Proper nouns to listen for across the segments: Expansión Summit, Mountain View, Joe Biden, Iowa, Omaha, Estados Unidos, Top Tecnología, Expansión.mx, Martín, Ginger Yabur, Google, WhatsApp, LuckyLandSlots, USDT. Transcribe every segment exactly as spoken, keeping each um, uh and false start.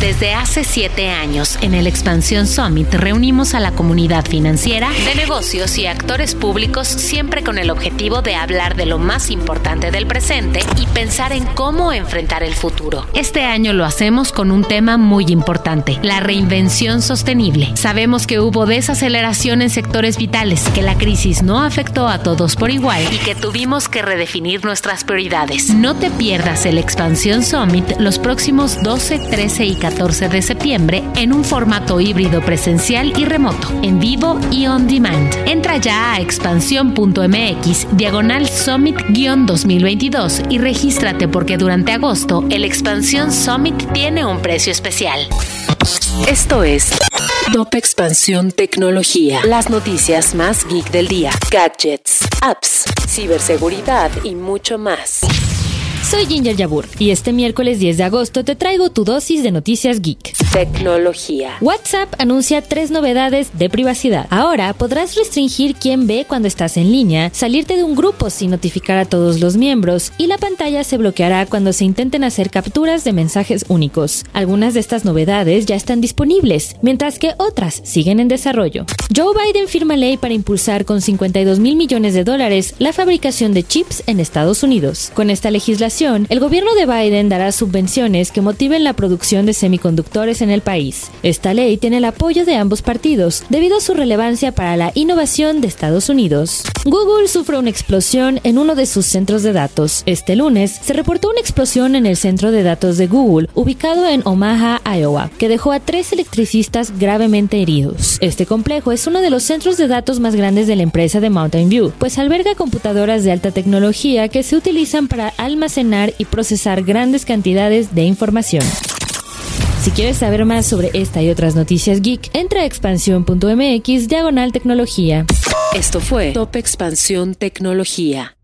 Desde hace siete años, en el Expansión Summit reunimos a la comunidad financiera, de negocios y actores públicos, siempre con el objetivo de hablar de lo más importante del presente y pensar en cómo enfrentar el futuro. Este año lo hacemos con un tema muy importante: la reinvención sostenible. Sabemos que hubo desaceleración en sectores vitales, que la crisis no afectó a todos por igual y que tuvimos que redefinir nuestras prioridades. No te pierdas el Expansión Summit los próximos doce, trece y catorce de septiembre en un formato híbrido presencial y remoto, en vivo y on demand. Entra ya a expansión punto m x diagonal summit guión dos mil veintidós y regístrate, porque durante agosto el Expansión Summit tiene un precio especial. Esto es Top Expansión Tecnología. Las noticias más geek del día, gadgets, apps, ciberseguridad y mucho más. Soy Ginger Yabur y este miércoles diez de agosto te traigo tu dosis de noticias geek. Tecnología. WhatsApp anuncia tres novedades de privacidad. Ahora podrás restringir quién ve cuando estás en línea, salirte de un grupo sin notificar a todos los miembros, y la pantalla se bloqueará cuando se intenten hacer capturas de mensajes únicos. Algunas de estas novedades ya están disponibles, mientras que otras siguen en desarrollo. Joe Biden firma ley para impulsar con cincuenta y dos mil millones de dólares la fabricación de chips en Estados Unidos. Con esta legislación, el gobierno de Biden dará subvenciones que motiven la producción de semiconductores en el país. Esta ley tiene el apoyo de ambos partidos, debido a su relevancia para la innovación de Estados Unidos. Google sufre una explosión en uno de sus centros de datos. Este lunes se reportó una explosión en el centro de datos de Google, ubicado en Omaha, Iowa, que dejó a tres electricistas gravemente heridos. Este complejo es uno de los centros de datos más grandes de la empresa de Mountain View, pues alberga computadoras de alta tecnología que se utilizan para almacenar y procesar grandes cantidades de información. Si quieres saber más sobre esta y otras noticias geek, entra a expansión punto m x diagonal tecnología. Esto fue Top Expansión Tecnología.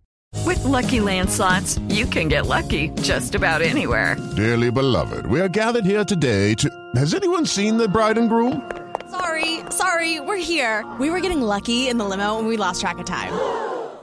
With Lucky Land Slots, you can get lucky just about anywhere. Dearly beloved, we are gathered here today to... Has anyone seen the bride and groom? Sorry, sorry, we're here. We were getting lucky in the limo and we lost track of time.